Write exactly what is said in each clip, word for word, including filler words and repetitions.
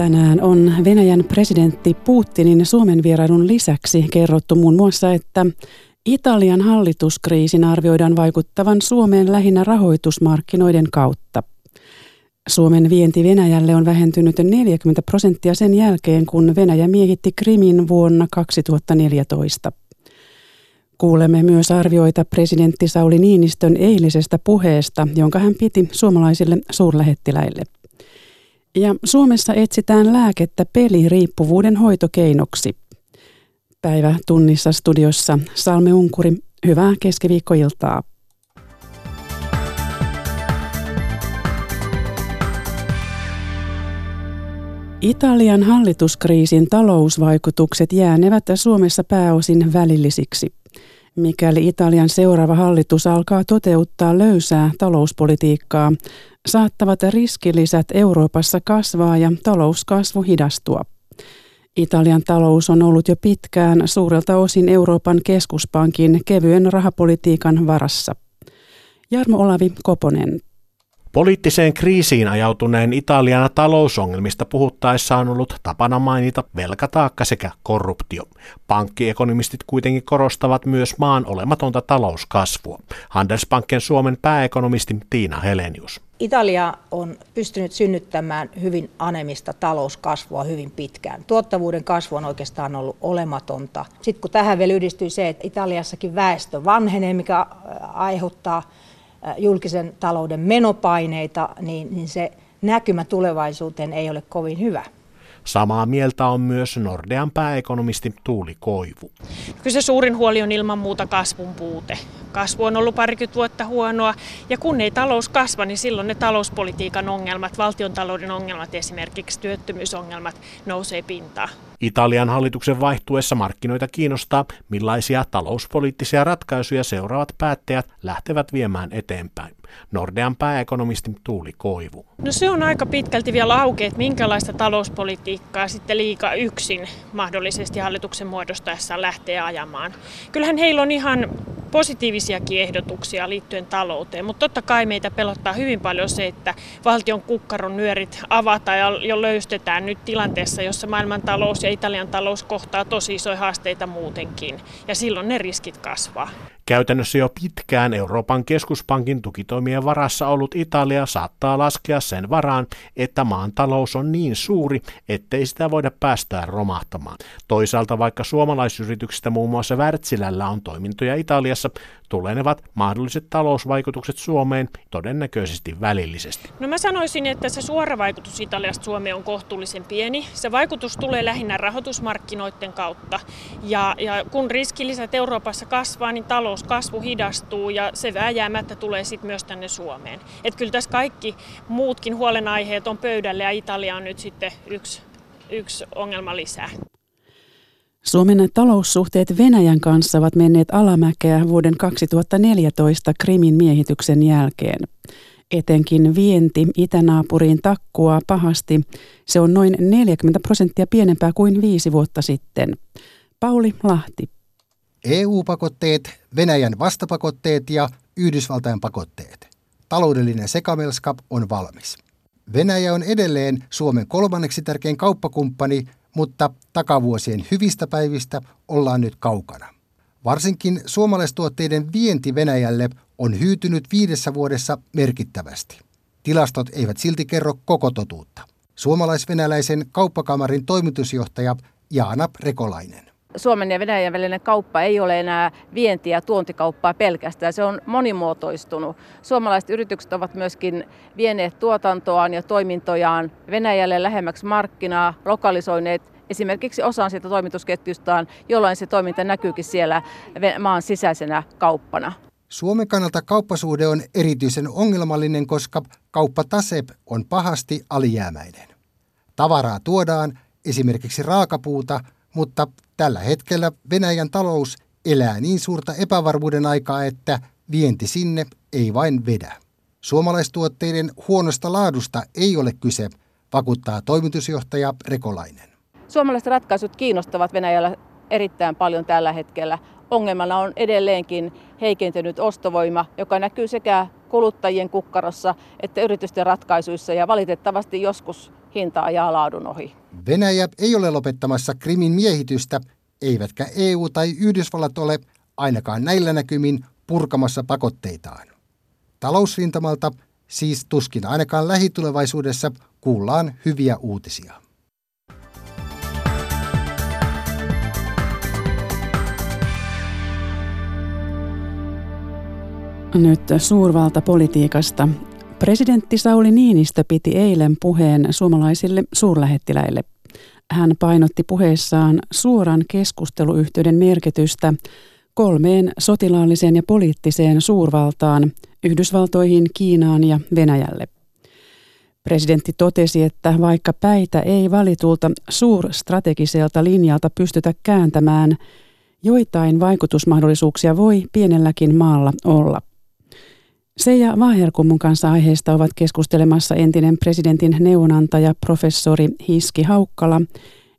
tänään on Venäjän presidentti Putinin Suomen vierailun lisäksi kerrottu muun muassa, että Italian hallituskriisin arvioidaan vaikuttavan Suomeen lähinnä rahoitusmarkkinoiden kautta. Suomen vienti Venäjälle on vähentynyt neljäkymmentä prosenttia sen jälkeen, kun Venäjä miehitti Krimin vuonna kaksituhattaneljätoista. Kuulemme myös arvioita presidentti Sauli Niinistön eilisestä puheesta, jonka hän piti suomalaisille suurlähettiläille. Ja Suomessa etsitään lääkettä peliriippuvuuden hoitokeinoksi. Päivä tunnissa studiossa Salme Unkuri, hyvää keskiviikkoiltaa. Italian hallituskriisin talousvaikutukset jäänevät Suomessa pääosin välillisiksi. Mikäli Italian seuraava hallitus alkaa toteuttaa löysää talouspolitiikkaa, saattavat riskilisät Euroopassa kasvaa ja talouskasvu hidastua. Italian talous on ollut jo pitkään suurelta osin Euroopan keskuspankin kevyen rahapolitiikan varassa. Jarmo Olavi Koponen. Poliittiseen kriisiin ajautuneen Italian talousongelmista puhuttaessa on ollut tapana mainita velkataakka sekä korruptio. Pankkiekonomistit kuitenkin korostavat myös maan olematonta talouskasvua. Handelsbanken Suomen pääekonomisti Tiina Helenius. Italia on pystynyt synnyttämään hyvin anemista talouskasvua hyvin pitkään. Tuottavuuden kasvu on oikeastaan ollut olematonta. Sitten kun tähän vielä yhdistyy se, että Italiassakin väestö vanhenee, mikä aiheuttaa julkisen talouden menopaineita, niin se näkymä tulevaisuuteen ei ole kovin hyvä. Samaa mieltä on myös Nordean pääekonomisti Tuuli Koivu. Kyllä se suurin huoli on ilman muuta kasvun puute. Kasvu on ollut parikymmentä vuotta huonoa, ja kun ei talous kasva, niin silloin ne talouspolitiikan ongelmat, valtiontalouden ongelmat, esimerkiksi työttömyysongelmat, nousee pintaan. Italian hallituksen vaihtuessa markkinoita kiinnostaa, millaisia talouspoliittisia ratkaisuja seuraavat päättäjät lähtevät viemään eteenpäin. Nordean pääekonomisti Tuuli Koivu. No se on aika pitkälti vielä auki, että minkälaista talouspolitiikkaa sitten liika yksin mahdollisesti hallituksen muodostaessa lähtee ajamaan. Kyllähän heillä on ihan positiivisiakin ehdotuksia liittyen talouteen, mutta totta kai meitä pelottaa hyvin paljon se, että valtion kukkaron nyörit avataan ja jo löystetään nyt tilanteessa, jossa maailmantalous ja Italian talous kohtaa tosi isoja haasteita muutenkin, ja silloin ne riskit kasvaa. Käytännössä jo pitkään Euroopan keskuspankin tukitoimien varassa ollut Italia saattaa laskea sen varaan, että maan talous on niin suuri, ettei sitä voida päästää romahtamaan. Toisaalta vaikka suomalaisyrityksistä muun muassa Wärtsilällä on toimintoja Italiassa, tulenevat mahdolliset talousvaikutukset Suomeen todennäköisesti välillisesti. No mä sanoisin, että se suora vaikutus Italiasta Suomeen on kohtuullisen pieni. Se vaikutus tulee lähinnä rahoitusmarkkinoiden kautta. Ja, ja kun riskilisät Euroopassa kasvaa, niin talous kasvu hidastuu ja se vääjäämättä tulee sitten myös tänne Suomeen. Et kyllä tässä kaikki muutkin huolenaiheet on pöydällä ja Italia on nyt sitten yksi, yksi ongelma lisää. Suomen taloussuhteet Venäjän kanssa ovat menneet alamäkeä vuoden kaksituhattaneljätoista Krimin miehityksen jälkeen. Etenkin vienti itänaapuriin takkuaa pahasti. Se on noin neljäkymmentä prosenttia pienempää kuin viisi vuotta sitten. Pauli Lahti. E U-pakotteet, Venäjän vastapakotteet ja Yhdysvaltain pakotteet. Taloudellinen sekamelska on valmis. Venäjä on edelleen Suomen kolmanneksi tärkein kauppakumppani, mutta takavuosien hyvistä päivistä ollaan nyt kaukana. Varsinkin suomalaistuotteiden vienti Venäjälle on hyytynyt viidessä vuodessa merkittävästi. Tilastot eivät silti kerro koko totuutta. Suomalais-venäläisen kauppakamarin toimitusjohtaja Jaana Rekolainen. Suomen ja Venäjän välinen kauppa ei ole enää vienti- ja tuontikauppaa pelkästään, se on monimuotoistunut. Suomalaiset yritykset ovat myöskin vieneet tuotantoaan ja toimintojaan Venäjälle lähemmäksi markkinaa, lokalisoineet esimerkiksi osan siitä toimitusketjustaan, jolloin se toiminta näkyykin siellä maan sisäisenä kauppana. Suomen kannalta kauppasuhde on erityisen ongelmallinen, koska kauppatase on pahasti alijäämäinen. Tavaraa tuodaan, esimerkiksi raakapuuta, mutta tällä hetkellä Venäjän talous elää niin suurta epävarmuuden aikaa, että vienti sinne ei vain vedä. Suomalaistuotteiden huonosta laadusta ei ole kyse, vakuuttaa toimitusjohtaja Rekolainen. Suomalaiset ratkaisut kiinnostavat Venäjällä erittäin paljon tällä hetkellä. Ongelmana on edelleenkin heikentynyt ostovoima, joka näkyy sekä kuluttajien kukkarossa että yritysten ratkaisuissa ja valitettavasti joskus hinta ajaa laadun ohi. Venäjä ei ole lopettamassa Krimin miehitystä, eivätkä E U tai Yhdysvallat ole ainakaan näillä näkymin purkamassa pakotteitaan. Talousrintamalta siis tuskin ainakaan lähitulevaisuudessa kuullaan hyviä uutisia. Nyt suurvaltapolitiikasta. Presidentti Sauli Niinistö piti eilen puheen suomalaisille suurlähettiläille. Hän painotti puheessaan suoran keskusteluyhteyden merkitystä kolmeen sotilaalliseen ja poliittiseen suurvaltaan, Yhdysvaltoihin, Kiinaan ja Venäjälle. Presidentti totesi, että vaikka päitä ei valitulta suurstrategiselta linjalta pystytä kääntämään, joitain vaikutusmahdollisuuksia voi pienelläkin maalla olla. Seija Vaherkumun kanssa aiheesta ovat keskustelemassa entinen presidentin neuvonantaja professori Hiski Haukkala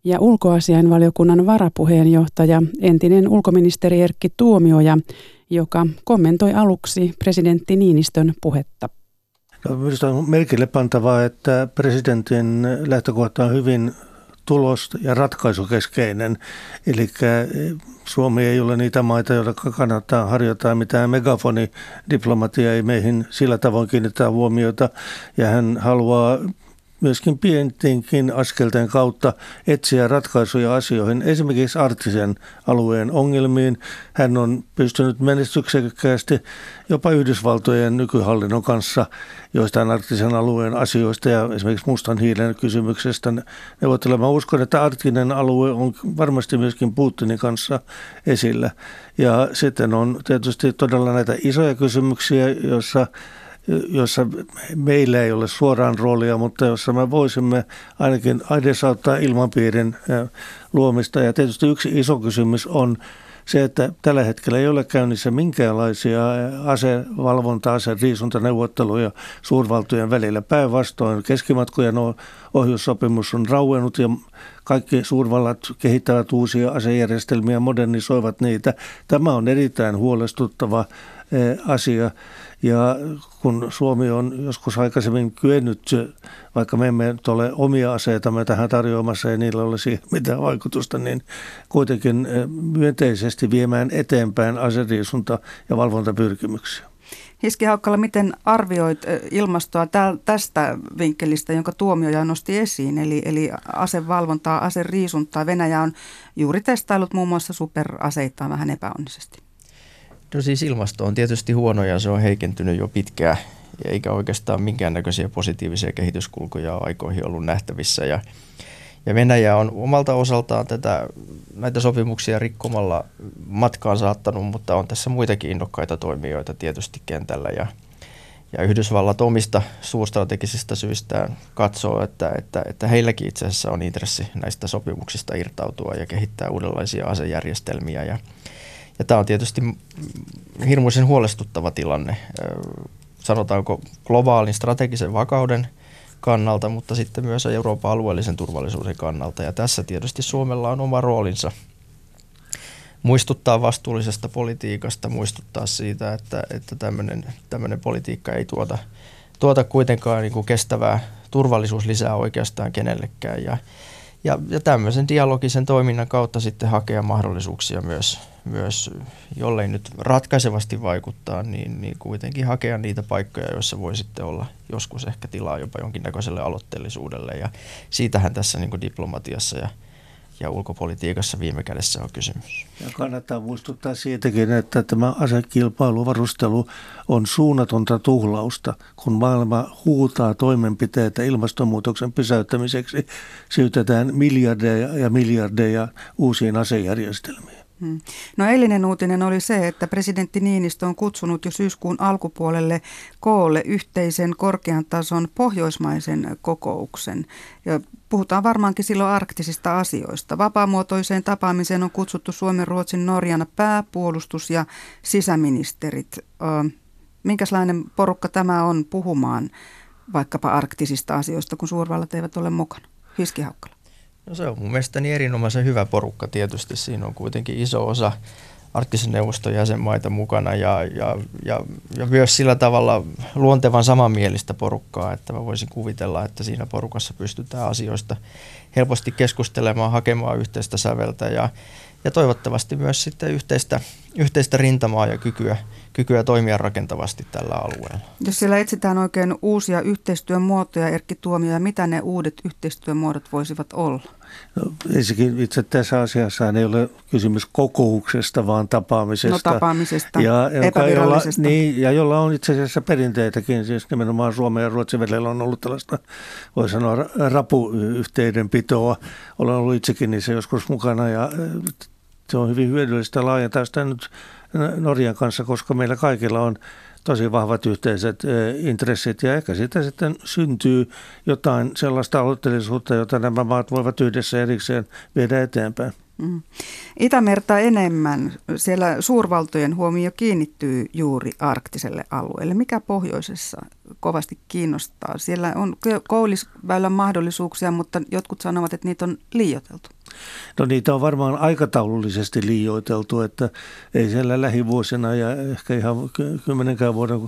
ja ulkoasiainvaliokunnan varapuheenjohtaja, entinen ulkoministeri Erkki Tuomioja, joka kommentoi aluksi presidentti Niinistön puhetta. No, minusta on merkille pantavaa, että presidentin lähtökohta on hyvin tulos- ja ratkaisukeskeinen, eli Suomi ei ole niitä maita, joilla kannattaa harjoittaa mitään megafonidiplomatia, ei meihin sillä tavoin kiinnittää huomiota, ja hän haluaa myöskin pientinkin askelten kautta etsiä ratkaisuja asioihin, esimerkiksi arktisen alueen ongelmiin. Hän on pystynyt menestyksekkäästi jopa Yhdysvaltojen nykyhallinnon kanssa joistain arktisen alueen asioista ja esimerkiksi mustan hiilen kysymyksestä neuvottelemaan. Uskon, että arktinen alue on varmasti myöskin Putinin kanssa esillä. Ja sitten on tietysti todella näitä isoja kysymyksiä, joissa jossa meillä ei ole suoraan roolia, mutta jossa me voisimme ainakin edesauttaa ilmapiirin luomista. Ja tietysti yksi iso kysymys on se, että tällä hetkellä ei ole käynnissä minkäänlaisia asevalvonta, aseriisuntaneuvotteluja suurvaltojen välillä. Päinvastoin keskimatkojen ohjussopimus on rauennut ja kaikki suurvallat kehittävät uusia asejärjestelmiä, modernisoivat niitä. Tämä on erittäin huolestuttava asia. Ja kun Suomi on joskus aikaisemmin kyennyt, vaikka me emme ole omia aseitamme tähän tarjoamassa ja niillä ole siihen mitään vaikutusta, niin kuitenkin myönteisesti viemään eteenpäin aseriisunta- ja valvontapyrkimyksiä. Hiski Haukkala, miten arvioit ilmastoa tästä vinkkelistä, jonka Tuomioja nosti esiin, eli, eli asevalvontaa, aseriisuntaa? Venäjä on juuri testaillut muun muassa superaseitaan vähän epäonnisesti. No siis ilmasto on tietysti huono ja se on heikentynyt jo pitkään, eikä oikeastaan minkäännäköisiä positiivisia kehityskulkuja aikoihin ollut nähtävissä. Ja, ja Venäjä on omalta osaltaan tätä, näitä sopimuksia rikkomalla matkaan saattanut, mutta on tässä muitakin innokkaita toimijoita tietysti kentällä. Ja, ja Yhdysvallat omista suurstrategisista syistään katsoo, että, että, että heilläkin itse asiassa on intressi näistä sopimuksista irtautua ja kehittää uudenlaisia asejärjestelmiä ja Ja tämä on tietysti hirmuisen huolestuttava tilanne, sanotaanko globaalin strategisen vakauden kannalta, mutta sitten myös Euroopan alueellisen turvallisuuden kannalta. Ja tässä tietysti Suomella on oma roolinsa muistuttaa vastuullisesta politiikasta, muistuttaa siitä, että, että tämmöinen, tämmöinen politiikka ei tuota, tuota kuitenkaan niin kuin kestävää turvallisuuslisää oikeastaan kenellekään. Ja, Ja, ja tämmöisen dialogisen toiminnan kautta sitten hakea mahdollisuuksia myös, myös jollei nyt ratkaisevasti vaikuttaa, niin, niin kuitenkin hakea niitä paikkoja, joissa voi sitten olla joskus ehkä tilaa jopa jonkinnäköiselle aloitteellisuudelle. Ja siitähän tässä niin kuin diplomatiassa ja, ja ulkopolitiikassa viime kädessä on kysymys. Ja kannattaa muistuttaa siitäkin, että tämä asekilpailu, varustelu on suunnatonta tuhlausta, kun maailma huutaa toimenpiteitä ilmastonmuutoksen pysäyttämiseksi. Syytetään miljardeja ja miljardeja uusiin asejärjestelmiin. No eilinen uutinen oli se, että presidentti Niinistö on kutsunut jo syyskuun alkupuolelle koolle yhteisen korkean tason pohjoismaisen kokouksen. Ja puhutaan varmaankin silloin arktisista asioista. Vapaamuotoiseen tapaamiseen on kutsuttu Suomen, Ruotsin, Norjan pääpuolustus- ja sisäministerit. Minkälainen porukka tämä on puhumaan vaikkapa arktisista asioista, kun suurvallat eivät ole mukana? Hiski Haukkala. No se on mun mielestäni erinomaisen hyvä porukka tietysti. Siinä on kuitenkin iso osa arktisen neuvoston jäsenmaita mukana ja, ja, ja, ja myös sillä tavalla luontevan samanmielistä porukkaa, että mä voisin kuvitella, että siinä porukassa pystytään asioista helposti keskustelemaan, hakemaan yhteistä säveltä ja, ja toivottavasti myös sitten yhteistä, yhteistä rintamaa ja kykyä, kykyä toimia rakentavasti tällä alueella. Jos siellä etsitään oikein uusia yhteistyömuotoja, Erkki Tuomioja, mitä ne uudet yhteistyömuodot voisivat olla? No, ensinnäkin itse tässä asiassa ei ole kysymys kokouksesta, vaan tapaamisesta. No tapaamisesta, ja, epävirallisesta. Jolla, niin, ja jolla on itse asiassa perinteitäkin, siis nimenomaan Suomen ja Ruotsin välillä on ollut tällaista, voi sanoa, rapuyhteydenpitoa. Olen ollut itsekin niissä joskus mukana ja se on hyvin hyödyllistä laajentaa sitä nyt Norjan kanssa, koska meillä kaikilla on tosi vahvat yhteiset intressit ja ehkä siitä sitten syntyy jotain sellaista aloitteellisuutta, jota nämä maat voivat yhdessä erikseen viedä eteenpäin. Mm. Itämerta enemmän. Siellä suurvaltojen huomio kiinnittyy juuri arktiselle alueelle. Mikä pohjoisessa kovasti kiinnostaa? Siellä on koulisväylän mahdollisuuksia, mutta jotkut sanovat, että niitä on liioiteltu. No niitä on varmaan aikataulullisesti liioiteltu, että ei siellä lähivuosina ja ehkä ihan kymmenenkään vuoden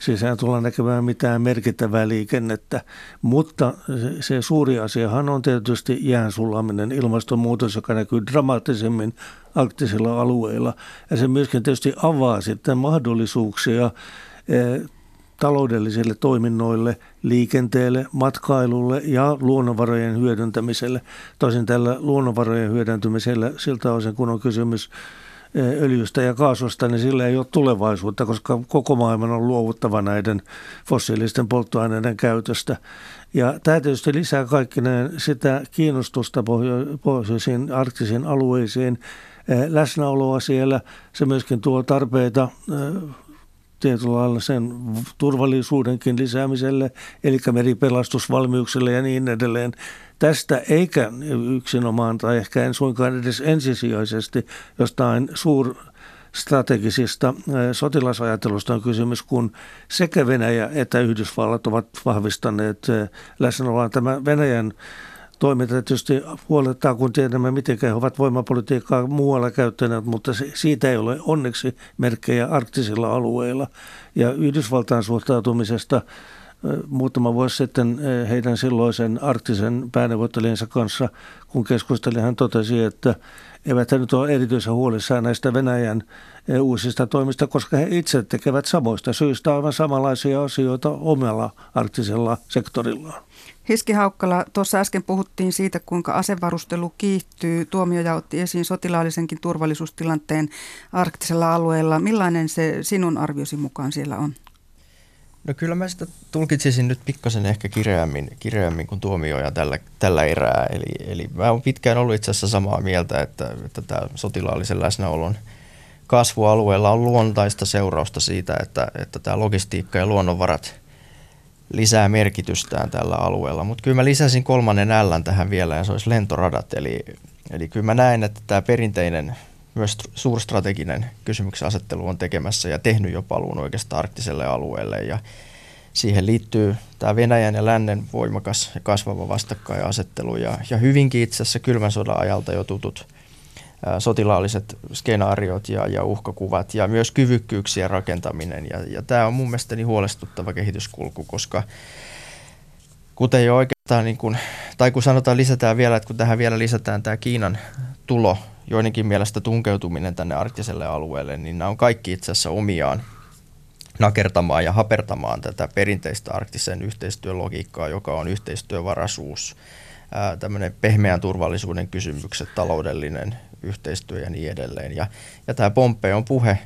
sisään tulla näkemään mitään merkittävää liikennettä. Mutta se suuri asiahan on tietysti jään sulaminen, ilmastonmuutos, joka näkyy dramaattisemmin arktisilla alueilla. Ja se myöskin tietysti avaa sitten mahdollisuuksia taloudellisille toiminnoille, liikenteelle, matkailulle ja luonnonvarojen hyödyntämiselle. Tosin tällä luonnonvarojen hyödyntämisellä siltä osin, kun on kysymys öljystä ja kaasusta, niin sillä ei ole tulevaisuutta, koska koko maailman on luovuttava näiden fossiilisten polttoaineiden käytöstä. Ja tämä tietysti lisää kaikkineen sitä kiinnostusta pohjoisiin arktisiin alueisiin, läsnäoloa siellä. Se myöskin tuo tarpeita tietyllä lailla sen turvallisuudenkin lisäämiselle, eli meripelastusvalmiuksille ja niin edelleen. Tästä eikä yksinomaan tai ehkä en suinkaan edes ensisijaisesti jostain suurstrategisista sotilasajattelusta on kysymys, kun sekä Venäjä että Yhdysvallat ovat vahvistaneet läsnäoloaan. Tämä Venäjän toiminta tietysti huolettaa, kun tiedämme, miten he ovat voimapolitiikkaa muualla käyttäneet, mutta siitä ei ole onneksi merkkejä arktisilla alueilla. Ja Yhdysvaltain suhtautumisesta muutama vuosi sitten heidän silloisen arktisen pääneuvottelijansa kanssa, kun keskustelin, hän totesi, että eivät he nyt ole erityisen huolissaan näistä Venäjän uusista toimista, koska he itse tekevät samoista syistä aivan samanlaisia asioita omalla arktisella sektorillaan. Hiski Haukkala, tuossa äsken puhuttiin siitä, kuinka asevarustelu kiihtyy. Tuomioja otti esiin sotilaallisenkin turvallisuustilanteen arktisella alueella. Millainen se sinun arviosi mukaan siellä on? No kyllä mä sitä tulkitsisin nyt pikkasen ehkä kireämmin, kireämmin kuin Tuomioja tällä, tällä erää. Eli, eli mä oon pitkään ollut itse asiassa samaa mieltä, että, että tämä sotilaallisen läsnäolon kasvualueella on luontaista seurausta siitä, että, että tämä logistiikka ja luonnonvarat lisää merkitystään tällä alueella, mutta kyllä mä lisäsin kolmannen L:n tähän vielä ja se olisi lentoradat. Eli, eli kyllä mä näen, että tämä perinteinen, myös suurstrateginen kysymyksen asettelu on tekemässä ja tehnyt jo paluun oikeastaan arktiselle alueelle ja siihen liittyy tämä Venäjän ja lännen voimakas ja kasvava vastakkainasettelu ja, ja hyvinkin itse asiassa kylmän sodan ajalta jo tutut ää, sotilaalliset skenaariot ja, ja uhkakuvat ja myös kyvykkyyksien rakentaminen ja, ja tämä on mun mielestäni huolestuttava kehityskulku, koska kuten jo oikeastaan, niin kun, tai kun sanotaan lisätään vielä, että kun tähän vielä lisätään tämä Kiinan tulo, joidenkin mielestä tunkeutuminen tänne arktiselle alueelle, niin nämä on kaikki itse asiassa omiaan nakertamaan ja hapertamaan tätä perinteistä arktisen yhteistyölogiikkaa, joka on yhteistyövaraisuus, ää, tämmöinen pehmeän turvallisuuden kysymykset, taloudellinen yhteistyö ja niin edelleen. Ja, ja tämä Pompeon puhe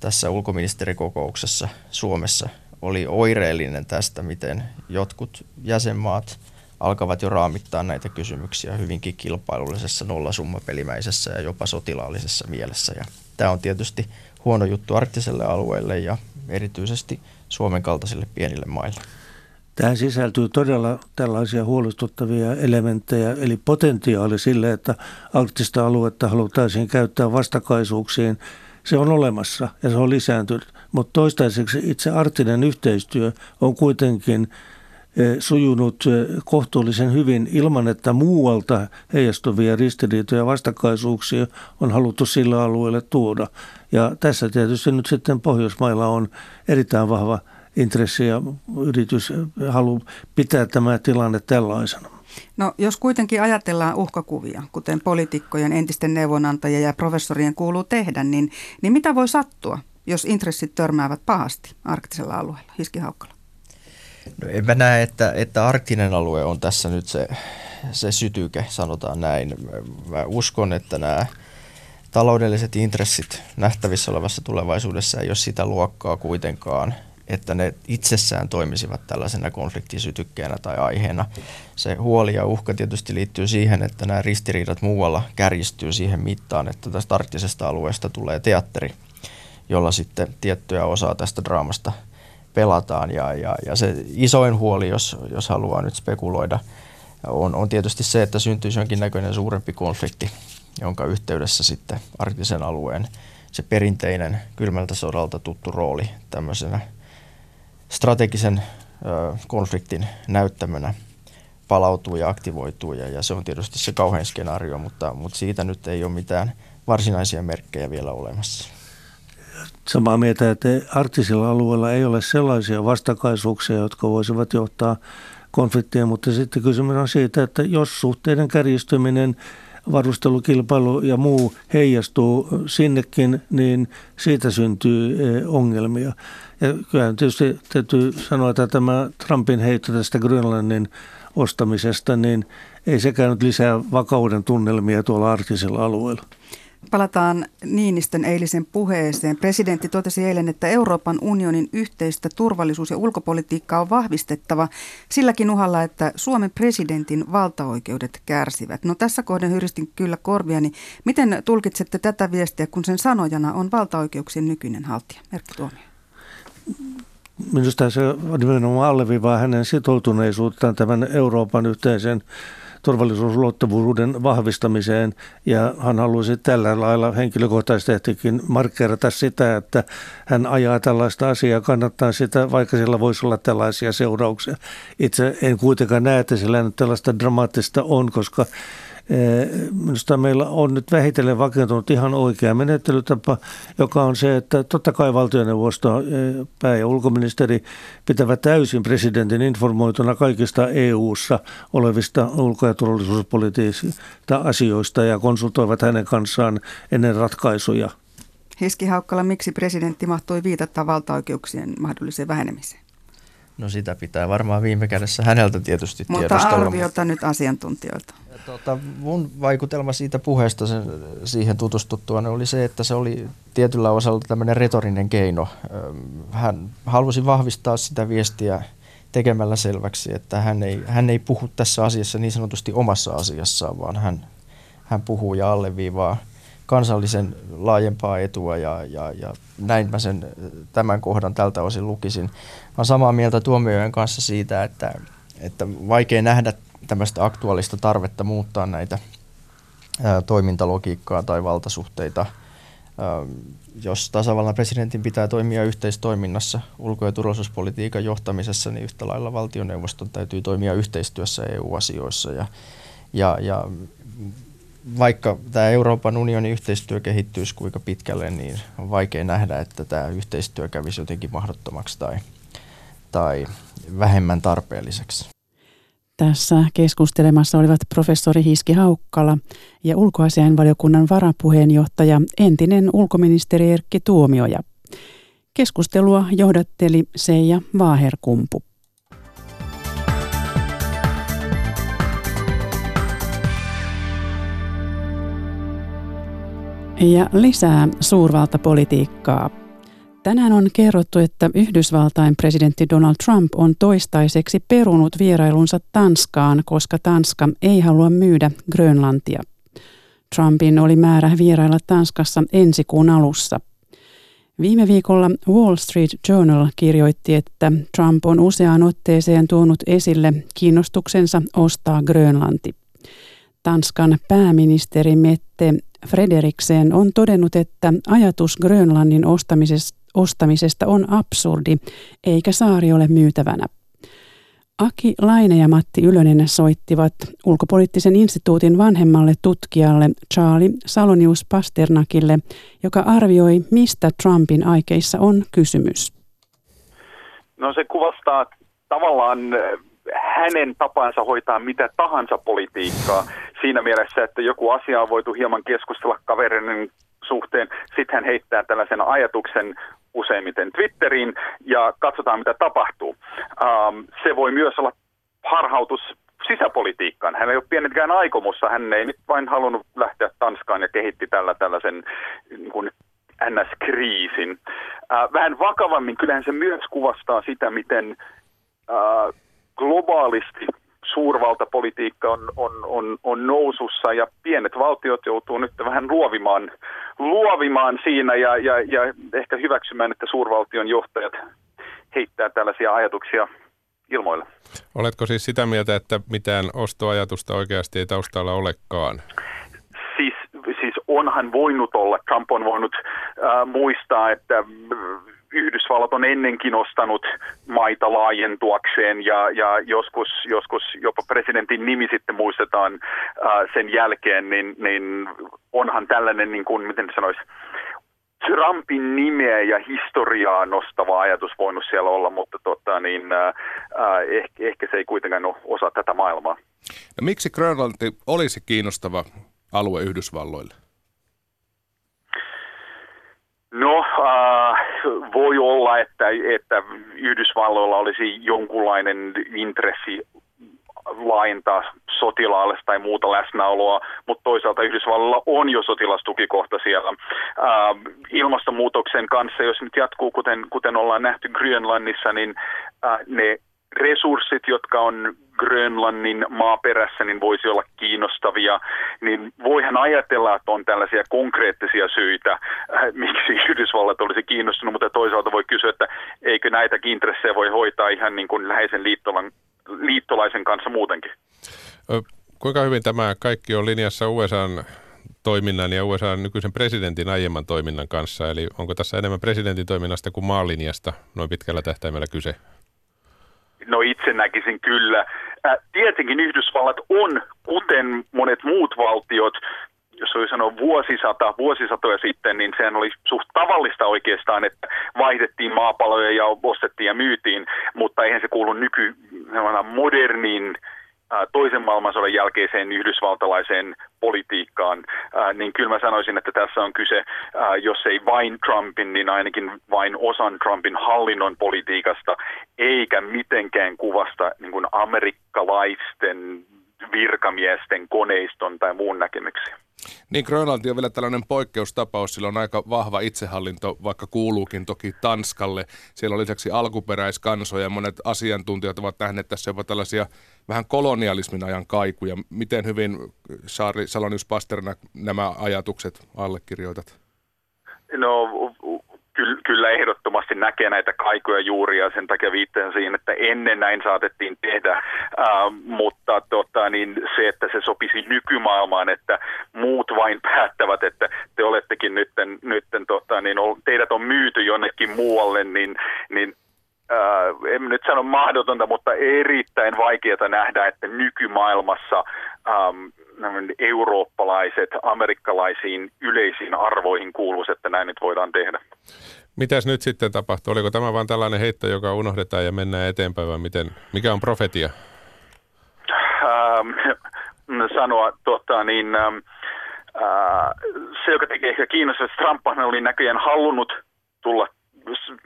tässä ulkoministerikokouksessa Suomessa oli oireellinen tästä, miten jotkut jäsenmaat alkavat jo raamittaa näitä kysymyksiä hyvinkin kilpailullisessa, nollasummapelimäisessä ja jopa sotilaallisessa mielessä. Ja tämä on tietysti huono juttu arktiselle alueelle ja erityisesti Suomen kaltaisille pienille maille. Tähän sisältyy todella tällaisia huolestuttavia elementtejä, eli potentiaali sille, että arktista aluetta halutaisiin käyttää vastakkaisuuksiin. Se on olemassa ja se on lisääntynyt, mutta toistaiseksi itse arktinen yhteistyö on kuitenkin sujunut kohtuullisen hyvin ilman, että muualta heijastuvia ristiriitoja ja vastakkaisuuksia on haluttu sillä alueelle tuoda. Ja tässä tietysti nyt sitten Pohjoismailla on erittäin vahva intressi ja yritys haluaa pitää tämä tilanne tällaisena. No jos kuitenkin ajatellaan uhkakuvia, kuten poliitikkojen, entisten neuvonantajien ja professorien kuuluu tehdä, niin, niin mitä voi sattua, jos intressit törmäävät pahasti arktisella alueella? Hiski Haukkala. No en mä näe, että, että arktinen alue on tässä nyt se, se sytyke, sanotaan näin. Mä uskon, että nämä taloudelliset intressit nähtävissä olevassa tulevaisuudessa ei ole sitä luokkaa kuitenkaan, että ne itsessään toimisivat tällaisena konfliktisytykkeenä tai aiheena. Se huoli ja uhka tietysti liittyy siihen, että nämä ristiriidat muualla kärjistyy siihen mittaan, että tästä arktisesta alueesta tulee teatteri, jolla sitten tiettyä osaa tästä draamasta pelataan. Ja, ja, ja se isoin huoli, jos, jos haluaa nyt spekuloida, on, on tietysti se, että syntyisi jonkinnäköinen suurempi konflikti, jonka yhteydessä sitten arktisen alueen se perinteinen kylmältä sodalta tuttu rooli tämmöisenä strategisen ö, konfliktin näyttämönä palautuu ja aktivoituu, ja, ja se on tietysti se kauhean skenaario, mutta, mutta siitä nyt ei ole mitään varsinaisia merkkejä vielä olemassa. Samaa mieltä, että arktisilla alueilla ei ole sellaisia vastakkaisuuksia, jotka voisivat johtaa konfliktiin, mutta sitten kysymys on siitä, että jos suhteiden kärjistyminen, varustelukilpailu ja muu heijastuu sinnekin, niin siitä syntyy ongelmia. Ja kyllähän tietysti täytyy sanoa, että tämä Trumpin heitto tästä Grönlannin ostamisesta, niin ei sekään nyt lisää vakauden tunnelmia tuolla arktisella alueella. Palataan Niinistön eilisen puheeseen. Presidentti totesi eilen, että Euroopan unionin yhteistä turvallisuus- ja ulkopolitiikkaa on vahvistettava silläkin uhalla, että Suomen presidentin valtaoikeudet kärsivät. No tässä kohden hyristin kyllä korviani. Miten tulkitsette tätä viestiä, kun sen sanojana on valtaoikeuksien nykyinen haltija? Erkki Tuomioja. Minusta se nimenomaan alleviivaa hänen sitoutuneisuuttaan tämän Euroopan yhteisen turvallisuusluottavuuden vahvistamiseen, ja hän haluaisi tällä lailla henkilökohtaisestikin markkeerata sitä, että hän ajaa tällaista asiaa, kannattaa sitä, vaikka sillä voisi olla tällaisia seurauksia. Itse en kuitenkaan näe, että sillä nyt tällaista dramaattista on, koska minusta meillä on nyt vähitellen vakiintunut ihan oikea menettelytapa, joka on se, että totta kai valtioneuvosto, pää- ja ulkoministeri pitävät täysin presidentin informoituna kaikista E U:ssa olevista ulko- ja turvallisuuspoliittisista asioista ja konsultoivat hänen kanssaan ennen ratkaisuja. Hiski Haukkala, miksi presidentti mahtoi viitata valtaoikeuksien mahdolliseen vähenemiseen? No sitä pitää varmaan viime kädessä häneltä tietysti tiedostella. Mutta arviota nyt asiantuntijoilta. Tuota, mun vaikutelma siitä puheesta sen, siihen tutustuttua oli se, että se oli tietyllä osalla tämmöinen retorinen keino. Hän halusi vahvistaa sitä viestiä tekemällä selväksi, että hän ei, hän ei puhu tässä asiassa niin sanotusti omassa asiassaan, vaan hän, hän puhuu ja alleviivaa kansallisen laajempaa etua, ja, ja, ja näin mä sen tämän kohdan tältä osin lukisin. Olen samaa mieltä Tuomiojen kanssa siitä, että, että vaikea nähdä tämmöistä aktuaalista tarvetta muuttaa näitä ää, toimintalogiikkaa tai valtasuhteita. Ää, jos tasavallan presidentin pitää toimia yhteistoiminnassa ulko- ja turvallisuuspolitiikan johtamisessa, niin yhtä lailla valtioneuvoston täytyy toimia yhteistyössä E U-asioissa. Ja, ja, ja vaikka tämä Euroopan unionin yhteistyö kehittyisi kuinka pitkälle, niin on vaikea nähdä, että tämä yhteistyö kävisi jotenkin mahdottomaksi tai, tai vähemmän tarpeelliseksi. Tässä keskustelemassa olivat professori Hiski Haukkala ja ulkoasiainvaliokunnan varapuheenjohtaja, entinen ulkoministeri Erkki Tuomioja. Keskustelua johdatteli Seija Vaherkumpu. Ja lisää suurvaltapolitiikkaa. Tänään on kerrottu, että Yhdysvaltain presidentti Donald Trump on toistaiseksi perunut vierailunsa Tanskaan, koska Tanska ei halua myydä Grönlantia. Trumpin oli määrä vierailla Tanskassa ensi kuun alussa. Viime viikolla Wall Street Journal kirjoitti, että Trump on useaan otteeseen tuonut esille kiinnostuksensa ostaa Grönlanti. Tanskan pääministeri Mette Frederiksen on todennut, että ajatus Grönlannin ostamisesta, ostamisesta on absurdi, eikä saari ole myytävänä. Aki Laine ja Matti Ylönen soittivat ulkopoliittisen instituutin vanhemmalle tutkijalle Charlie Salonius-Pasternakille, joka arvioi, mistä Trumpin aikeissa on kysymys. No se kuvastaa tavallaan hänen tapansa hoitaa mitä tahansa politiikkaa siinä mielessä, että joku asia on voitu hieman keskustella kaverin suhteen. Sitten hän heittää tällaisen ajatuksen useimmiten Twitteriin ja katsotaan mitä tapahtuu. Ähm, se voi myös olla harhautus sisäpolitiikkaan. Hän ei ole pienetkään aikomussa. Hän ei nyt vain halunnut lähteä Tanskaan ja kehitti tällä tällaisen niin kuin N S-kriisin. Äh, vähän vakavammin kyllähän se myös kuvastaa sitä, miten äh, globaalisti suurvaltapolitiikka on, on, on, on nousussa ja pienet valtiot joutuu nyt vähän luovimaan, luovimaan siinä ja, ja, ja ehkä hyväksymään, että suurvaltion johtajat heittää tällaisia ajatuksia ilmoille. Oletko siis sitä mieltä, että mitään ostoajatusta oikeasti ei taustalla olekaan? Siis, siis onhan voinut olla. Trump on voinut äh, muistaa, että Yhdysvallat on ennenkin ostanut maita laajentuakseen ja, ja joskus, joskus jopa presidentin nimi sitten muistetaan ää, sen jälkeen, niin, niin onhan tällainen, niin kuin, miten sanoisi, Trumpin nimeä ja historiaa nostava ajatus voinut siellä olla, mutta tota, niin, ää, ehkä, ehkä se ei kuitenkaan ole osa tätä maailmaa. No, miksi Grönlanti olisi kiinnostava alue Yhdysvalloille? No, äh, voi olla, että, että Yhdysvalloilla olisi jonkunlainen intressi laajentaa sotilaallista tai muuta läsnäoloa, mutta toisaalta Yhdysvalloilla on jo sotilastukikohta siellä. Äh, ilmastonmuutoksen kanssa, jos nyt jatkuu, kuten, kuten ollaan nähty Grönlannissa, niin äh, ne resurssit, jotka on Grönlannin maaperässä, niin voisi olla kiinnostavia, niin voihan ajatella, että on tällaisia konkreettisia syitä, äh, miksi Yhdysvallat olisi kiinnostunut, mutta toisaalta voi kysyä, että eikö näitäkin intressejä voi hoitaa ihan niin kuin läheisen liittolan, liittolaisen kanssa muutenkin. Kuinka hyvin tämä kaikki on linjassa U S A:n toiminnan ja U S A:n nykyisen presidentin aiemman toiminnan kanssa, eli onko tässä enemmän presidentin toiminnasta kuin maanlinjasta noin pitkällä tähtäimellä kyse? No itse näkisin kyllä. Tietenkin Yhdysvallat on, kuten monet muut valtiot, jos voi sanoa vuosisata, vuosisatoja sitten, niin sehän oli suht tavallista oikeastaan, että vaihdettiin maapaloja ja ostettiin ja myytiin, mutta eihän se kuulu nyky moderniin toisen maailmansodan jälkeiseen yhdysvaltalaiseen politiikkaan, niin kyllä mä sanoisin, että tässä on kyse, jos ei vain Trumpin, niin ainakin vain osan Trumpin hallinnon politiikasta, eikä mitenkään kuvasta niin kuin amerikkalaisten virkamiesten koneiston tai muun näkemyksiä. Niin, Grönlanti on vielä tällainen poikkeustapaus, sillä on aika vahva itsehallinto, vaikka kuuluukin toki Tanskalle. Siellä on lisäksi alkuperäiskansoja ja monet asiantuntijat ovat nähneet tässä jopa tällaisia vähän kolonialismin ajan kaikuja. Miten hyvin, Charlie Salonius-Pasternak, nämä ajatukset allekirjoitat? No kyllä ehdottomasti näkee näitä kaikuja juuri ja sen takia viittaan siihen, että ennen näin saatettiin tehdä, äh, mutta tota, niin se, että se sopisi nykymaailmaan, että muut vain päättävät, että te olettekin nytten, nytten tota, niin teidät on myyty jonnekin muualle, niin, niin äh, en nyt sano mahdotonta, mutta erittäin vaikeaa nähdä, että nykymaailmassa ähm, eurooppalaiset, amerikkalaisiin yleisiin arvoihin kuuluisi, että näin nyt voidaan tehdä. Mitäs nyt sitten tapahtui? Oliko tämä vain tällainen heitto, joka unohdetaan ja mennään eteenpäin, vai miten? Mikä on profetia? Ähm, sanoa, tota, niin, ähm, se, joka tekee ehkä kiinnostavasti, Trump oli näköjään halunnut tulla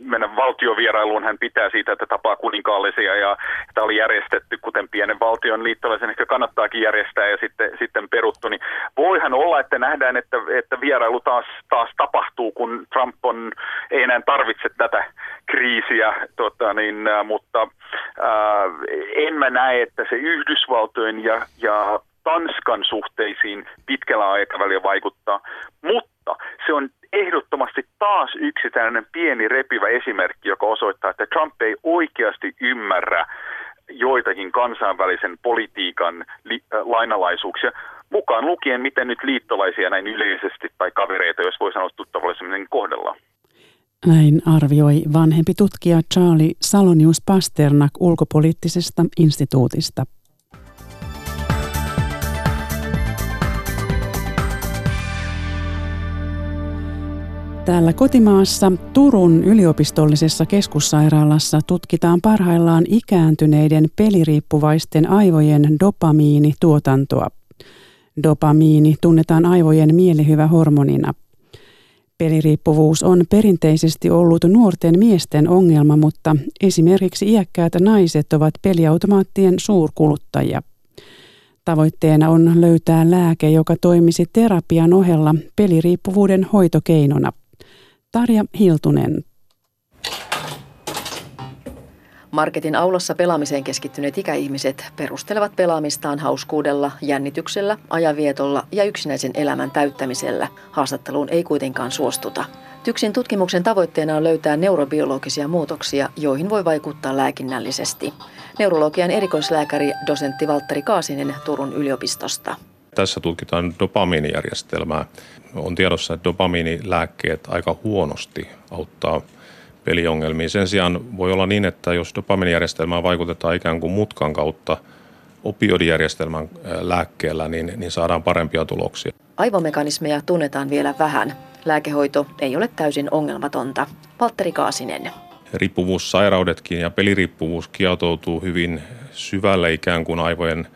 mennä valtiovierailuun, hän pitää siitä, että tapaa kuninkaallisia ja tämä oli järjestetty, kuten pienen valtion liittolaisen ehkä kannattaakin järjestää ja sitten, sitten peruttu, niin voihan olla, että nähdään, että, että vierailu taas, taas tapahtuu, kun Trump on, ei enää tarvitse tätä kriisiä, tota niin, mutta ää, en mä näe, että se Yhdysvaltojen ja, ja Tanskan suhteisiin pitkällä aikavälillä vaikuttaa, mutta se on ehdottomasti taas yksi tällainen pieni repivä esimerkki, joka osoittaa, että Trump ei oikeasti ymmärrä joitakin kansainvälisen politiikan li- äh, lainalaisuuksia, mukaan lukien, miten nyt liittolaisia näin yleisesti tai kavereita, jos voi sanoa tuttavallisemmin, kohdellaan. Näin arvioi vanhempi tutkija Charlie Salonius-Pasternak ulkopoliittisesta instituutista. Täällä kotimaassa Turun yliopistollisessa keskussairaalassa tutkitaan parhaillaan ikääntyneiden peliriippuvaisten aivojen dopamiinituotantoa. Dopamiini tunnetaan aivojen mielihyvähormonina. Peliriippuvuus on perinteisesti ollut nuorten miesten ongelma, mutta esimerkiksi iäkkäät naiset ovat peliautomaattien suurkuluttajia. Tavoitteena on löytää lääke, joka toimisi terapian ohella peliriippuvuuden hoitokeinona. Tarja Hiltunen. Marketin aulassa pelaamiseen keskittyneet ikäihmiset perustelevat pelaamistaan hauskuudella, jännityksellä, ajanvietolla ja yksinäisen elämän täyttämisellä. Haastatteluun ei kuitenkaan suostuta. Tyksin tutkimuksen tavoitteena on löytää neurobiologisia muutoksia, joihin voi vaikuttaa lääkinnällisesti. Neurologian erikoislääkäri, dosentti Valtteri Kaasinen Turun yliopistosta. Tässä tutkitaan dopamiinijärjestelmää. On tiedossa, että dopamiinilääkkeet aika huonosti auttaa peliongelmiin. Sen sijaan voi olla niin, että jos dopamiinijärjestelmään vaikutetaan ikään kuin mutkan kautta opioidijärjestelmän lääkkeellä, niin, niin saadaan parempia tuloksia. Aivomekanismeja tunnetaan vielä vähän. Lääkehoito ei ole täysin ongelmatonta. Valtteri Kaasinen. Riippuvuussairaudetkin ja peliriippuvuus kietoutuu hyvin syvälle ikään kuin aivojen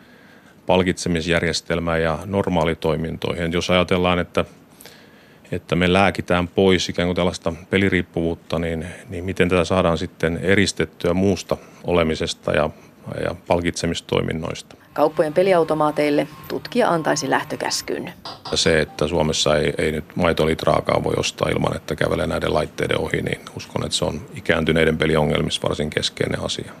palkitsemisjärjestelmään ja normaalitoimintoihin. Jos ajatellaan, että että me lääkitään pois ikään kuin tällaista peliriippuvuutta, niin, niin miten tätä saadaan sitten eristettyä muusta olemisesta ja, ja palkitsemistoiminnoista. Kauppojen peliautomaateille tutkija antaisi lähtökäskyn. Se, että Suomessa ei, ei nyt maitolitraakaan voi ostaa ilman, että kävelee näiden laitteiden ohi, niin uskon, että se on ikääntyneiden peliongelmissa varsin keskeinen asia.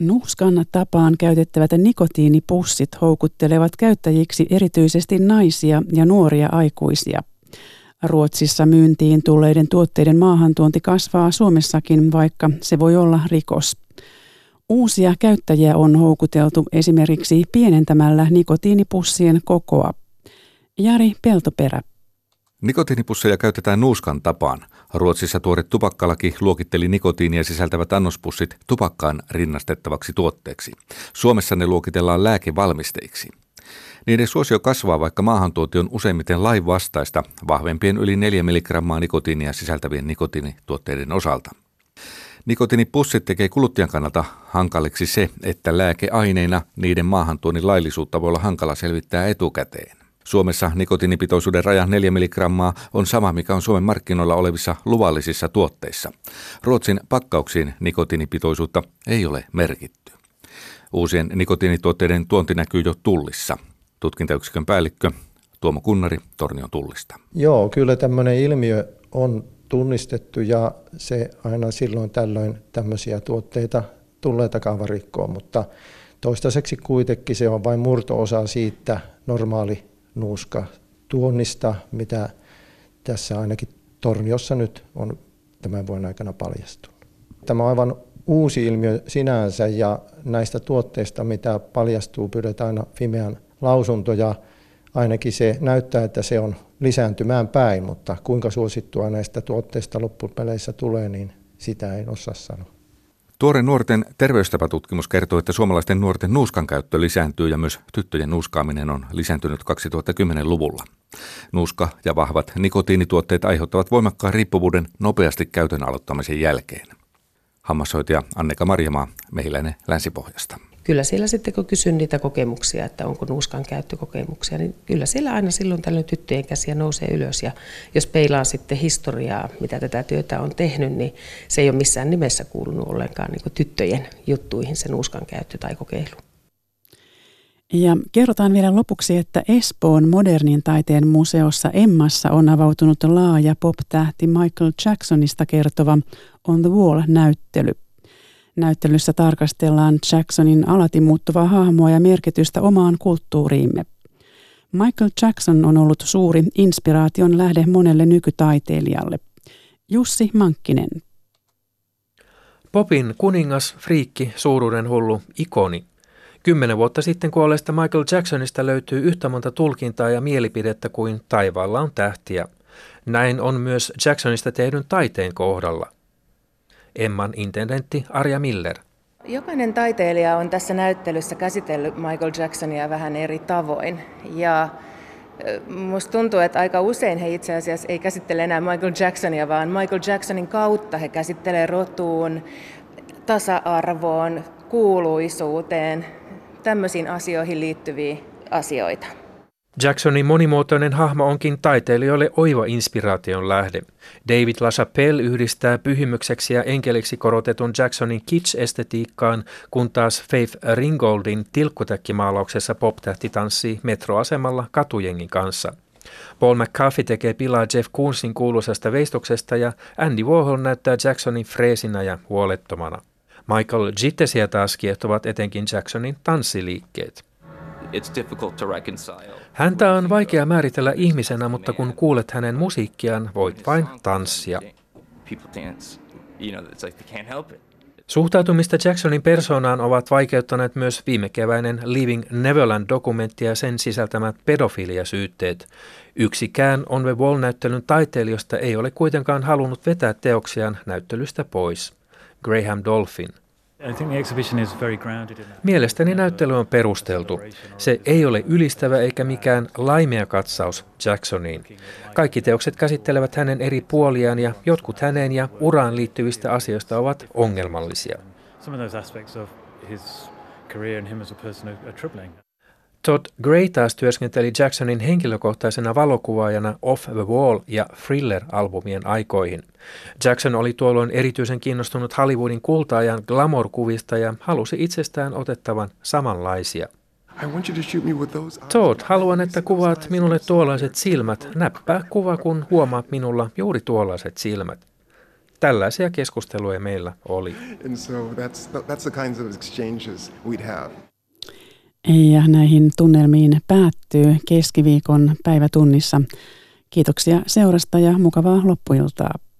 Nuuskan tapaan käytettävät nikotiinipussit houkuttelevat käyttäjiksi erityisesti naisia ja nuoria aikuisia. Ruotsissa myyntiin tulleiden tuotteiden maahantuonti kasvaa Suomessakin, vaikka se voi olla rikos. Uusia käyttäjiä on houkuteltu esimerkiksi pienentämällä nikotiinipussien kokoa. Jari Peltoperä. Nikotiinipusseja käytetään nuuskan tapaan. Ruotsissa tuore tupakkalaki luokitteli nikotiinia sisältävät annospussit tupakkaan rinnastettavaksi tuotteeksi. Suomessa ne luokitellaan lääkevalmisteiksi. Niiden suosio kasvaa, vaikka maahantuonti on useimmiten lainvastaista vahvempien yli neljä milligrammaa nikotiinia sisältävien nikotiinituotteiden osalta. Nikotiinipussit tekee kuluttajan kannalta hankaliksi se, että lääkeaineina niiden maahantuonnin laillisuutta voi olla hankala selvittää etukäteen. Suomessa nikotiinipitoisuuden raja neljä milligrammaa on sama, mikä on Suomen markkinoilla olevissa luvallisissa tuotteissa. Ruotsin pakkauksiin nikotiinipitoisuutta ei ole merkitty. Uusien nikotiinituotteiden tuonti näkyy jo Tullissa. Tutkintayksikön päällikkö Tuomo Kunnari Tornion Tullista. Joo, kyllä tämmöinen ilmiö on tunnistettu ja se aina silloin tällöin tämmöisiä tuotteita tulee takavarikkoon, mutta toistaiseksi kuitenkin se on vain murto-osa siitä normaali nuuska tuonnista, mitä tässä ainakin Torniossa nyt on tämän vuoden aikana paljastunut. Tämä on aivan uusi ilmiö sinänsä ja näistä tuotteista, mitä paljastuu, pyydetään aina Fimean lausuntoja. Ainakin se näyttää, että se on lisääntymään päin, mutta kuinka suosittua näistä tuotteista loppupeleissä tulee, niin sitä en osaa sanoa. Tuore nuorten terveystapatutkimus kertoo, että suomalaisten nuorten nuuskan käyttö lisääntyy ja myös tyttöjen nuuskaaminen on lisääntynyt kaksituhattakymmenen luvulla. Nuuska ja vahvat nikotiinituotteet aiheuttavat voimakkaan riippuvuuden nopeasti käytön aloittamisen jälkeen. Hammashoitaja Anneka Marjamaa, Mehiläinen Länsipohjasta. Kyllä siellä sitten, kun kysyn niitä kokemuksia, että onko nuuskan käyttökokemuksia, niin kyllä siellä aina silloin tällöin tyttöjen käsiä nousee ylös. Ja jos peilaan sitten historiaa, mitä tätä työtä on tehnyt, niin se ei ole missään nimessä kuulunut ollenkaan niin kuin tyttöjen juttuihin se nuuskan käyttö tai kokeilu. Ja kerrotaan vielä lopuksi, että Espoon modernin taiteen museossa Emmassa on avautunut laaja pop-tähti Michael Jacksonista kertova On the Wall-näyttely. Näyttelyssä tarkastellaan Jacksonin alati muuttuvaa hahmoa ja merkitystä omaan kulttuuriimme. Michael Jackson on ollut suuri inspiraation lähde monelle nykytaiteilijalle. Jussi Mankkinen. Popin kuningas, friikki, suuruudenhullu, ikoni. Kymmenen vuotta sitten kuolleesta Michael Jacksonista löytyy yhtä monta tulkintaa ja mielipidettä kuin taivaalla on tähtiä. Näin on myös Jacksonista tehdyn taiteen kohdalla. Emman intendentti Arja Miller. Jokainen taiteilija on tässä näyttelyssä käsitellyt Michael Jacksonia vähän eri tavoin. Ja musta tuntuu, että aika usein he itse asiassa ei käsittele enää Michael Jacksonia, vaan Michael Jacksonin kautta he käsittelee rotuun, tasa-arvoon, kuuluisuuteen, tämmöisiin asioihin liittyviä asioita. Jacksonin monimuotoinen hahmo onkin taiteilijoille oiva inspiraation lähde. David LaChapelle yhdistää pyhimykseksi ja enkeliksi korotetun Jacksonin kitsch-estetiikkaan, kun taas Faith Ringgoldin tilkkutäkkimaalauksessa pop-tähti tanssii metroasemalla katujengin kanssa. Paul McCarthy tekee pilaa Jeff Koonsin kuuluisasta veistoksesta ja Andy Warhol näyttää Jacksonin freesinä ja huolettomana. Michael Jittesiä taas kiehtovat etenkin Jacksonin tanssiliikkeet. Häntä on vaikea määritellä ihmisenä, mutta kun kuulet hänen musiikkiaan, voit vain tanssia. Suhtautumista Jacksonin persoonaan ovat vaikeuttaneet myös viime keväinen Leaving Neverland-dokumentti ja sen sisältämät pedofiiliasyytteet. Yksikään On the Wall-näyttelyn taiteilijoista ei ole kuitenkaan halunnut vetää teoksiaan näyttelystä pois. Graham Dolphin. Mielestäni näyttely on perusteltu. Se ei ole ylistävä eikä mikään laimea katsaus Jacksoniin. Kaikki teokset käsittelevät hänen eri puoliaan ja jotkut häneen ja uraan liittyvistä asioista ovat ongelmallisia. Todd Gray taas työskenteli Jacksonin henkilökohtaisena valokuvaajana Off the Wall- ja Thriller-albumien aikoihin. Jackson oli tuolloin erityisen kiinnostunut Hollywoodin kulta-ajan glamour-kuvista ja halusi itsestään otettavan samanlaisia. Todd, haluan, että kuvaat minulle tuollaiset silmät. Näppää kuva, kun huomaat minulla juuri tuollaiset silmät. Tällaisia keskusteluja meillä oli. Ja näihin tunnelmiin päättyy keskiviikon päivätunnissa. Kiitoksia seurasta ja mukavaa loppuiltaa.